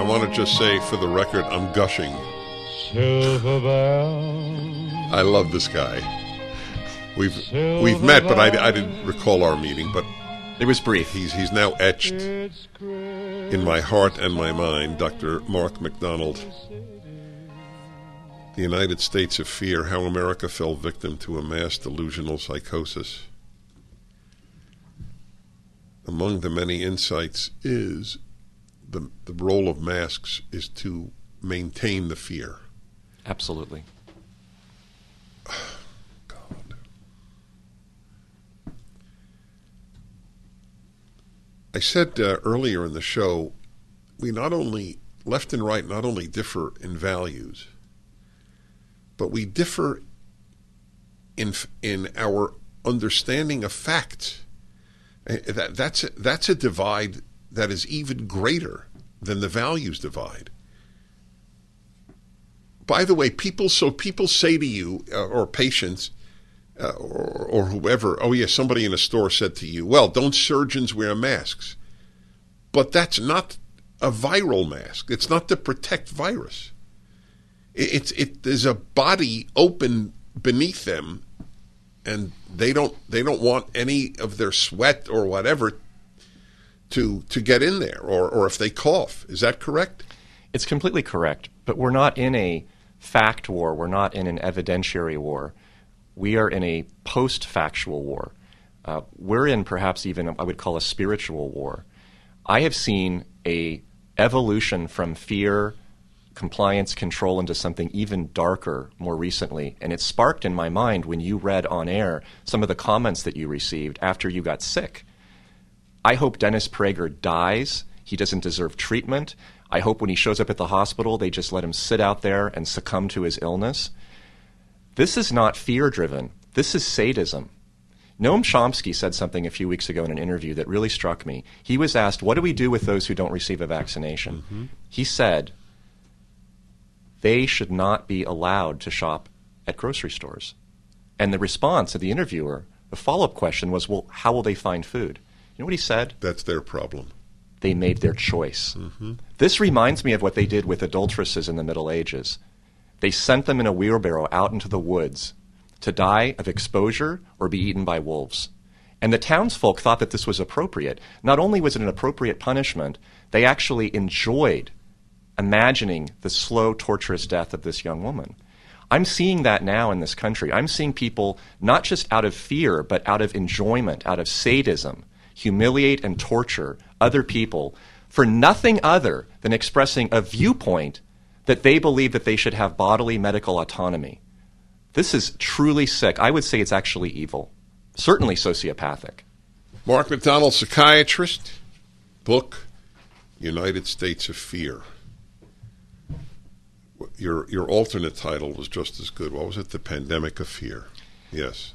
I want to just say, for the record, I'm gushing. Silver bells. I love this guy. We've met, but I didn't recall our meeting, but it was brief. He's now etched in my heart and my mind, Dr. Mark McDonald. The United States of Fear, How America Fell Victim to a Mass Delusional Psychosis. Among the many insights is the role of masks is to maintain the fear. Absolutely. God. I said earlier in the show, we not only, left and right, not only differ in values, but we differ in our understanding of facts. That's a divide that is even greater than the values divide. By the way, people say to you, or patients, or whoever, oh yeah, somebody in a store said to you, well, don't surgeons wear masks? But that's not a viral mask. It's not to protect virus. There's a body open beneath them, and they don't want any of their sweat or whatever to get in there, or if they cough. Is that correct? It's completely correct, but we're not in a fact war. We're not in an evidentiary war. We are in a post-factual war. We're in perhaps even, I would call, a spiritual war. I have seen a evolution from fear, compliance, control into something even darker more recently. And it sparked in my mind when you read on air some of the comments that you received after you got sick. I hope Dennis Prager dies. He doesn't deserve treatment. I hope when he shows up at the hospital, they just let him sit out there and succumb to his illness. This is not fear-driven. This is sadism. Noam Chomsky said something a few weeks ago in an interview that really struck me. He was asked, what do we do with those who don't receive a vaccination? Mm-hmm. He said, they should not be allowed to shop at grocery stores. And the response of the interviewer, the follow-up question was, well, how will they find food? You know what he said? That's their problem. They made their choice. Mm-hmm. This reminds me of what they did with adulteresses in the Middle Ages. They sent them in a wheelbarrow out into the woods to die of exposure or be eaten by wolves. And the townsfolk thought that this was appropriate. Not only was it an appropriate punishment, they actually enjoyed imagining the slow, torturous death of this young woman. I'm seeing that now in this country. I'm seeing people not just out of fear, but out of enjoyment, out of sadism, humiliate and torture other people for nothing other than expressing a viewpoint that they believe that they should have bodily medical autonomy. This is truly sick. I would say it's actually evil, certainly sociopathic. Mark McDonald, psychiatrist, book, United States of Fear. Your alternate title was just as good. What was it? The Pandemic of Fear. Yes.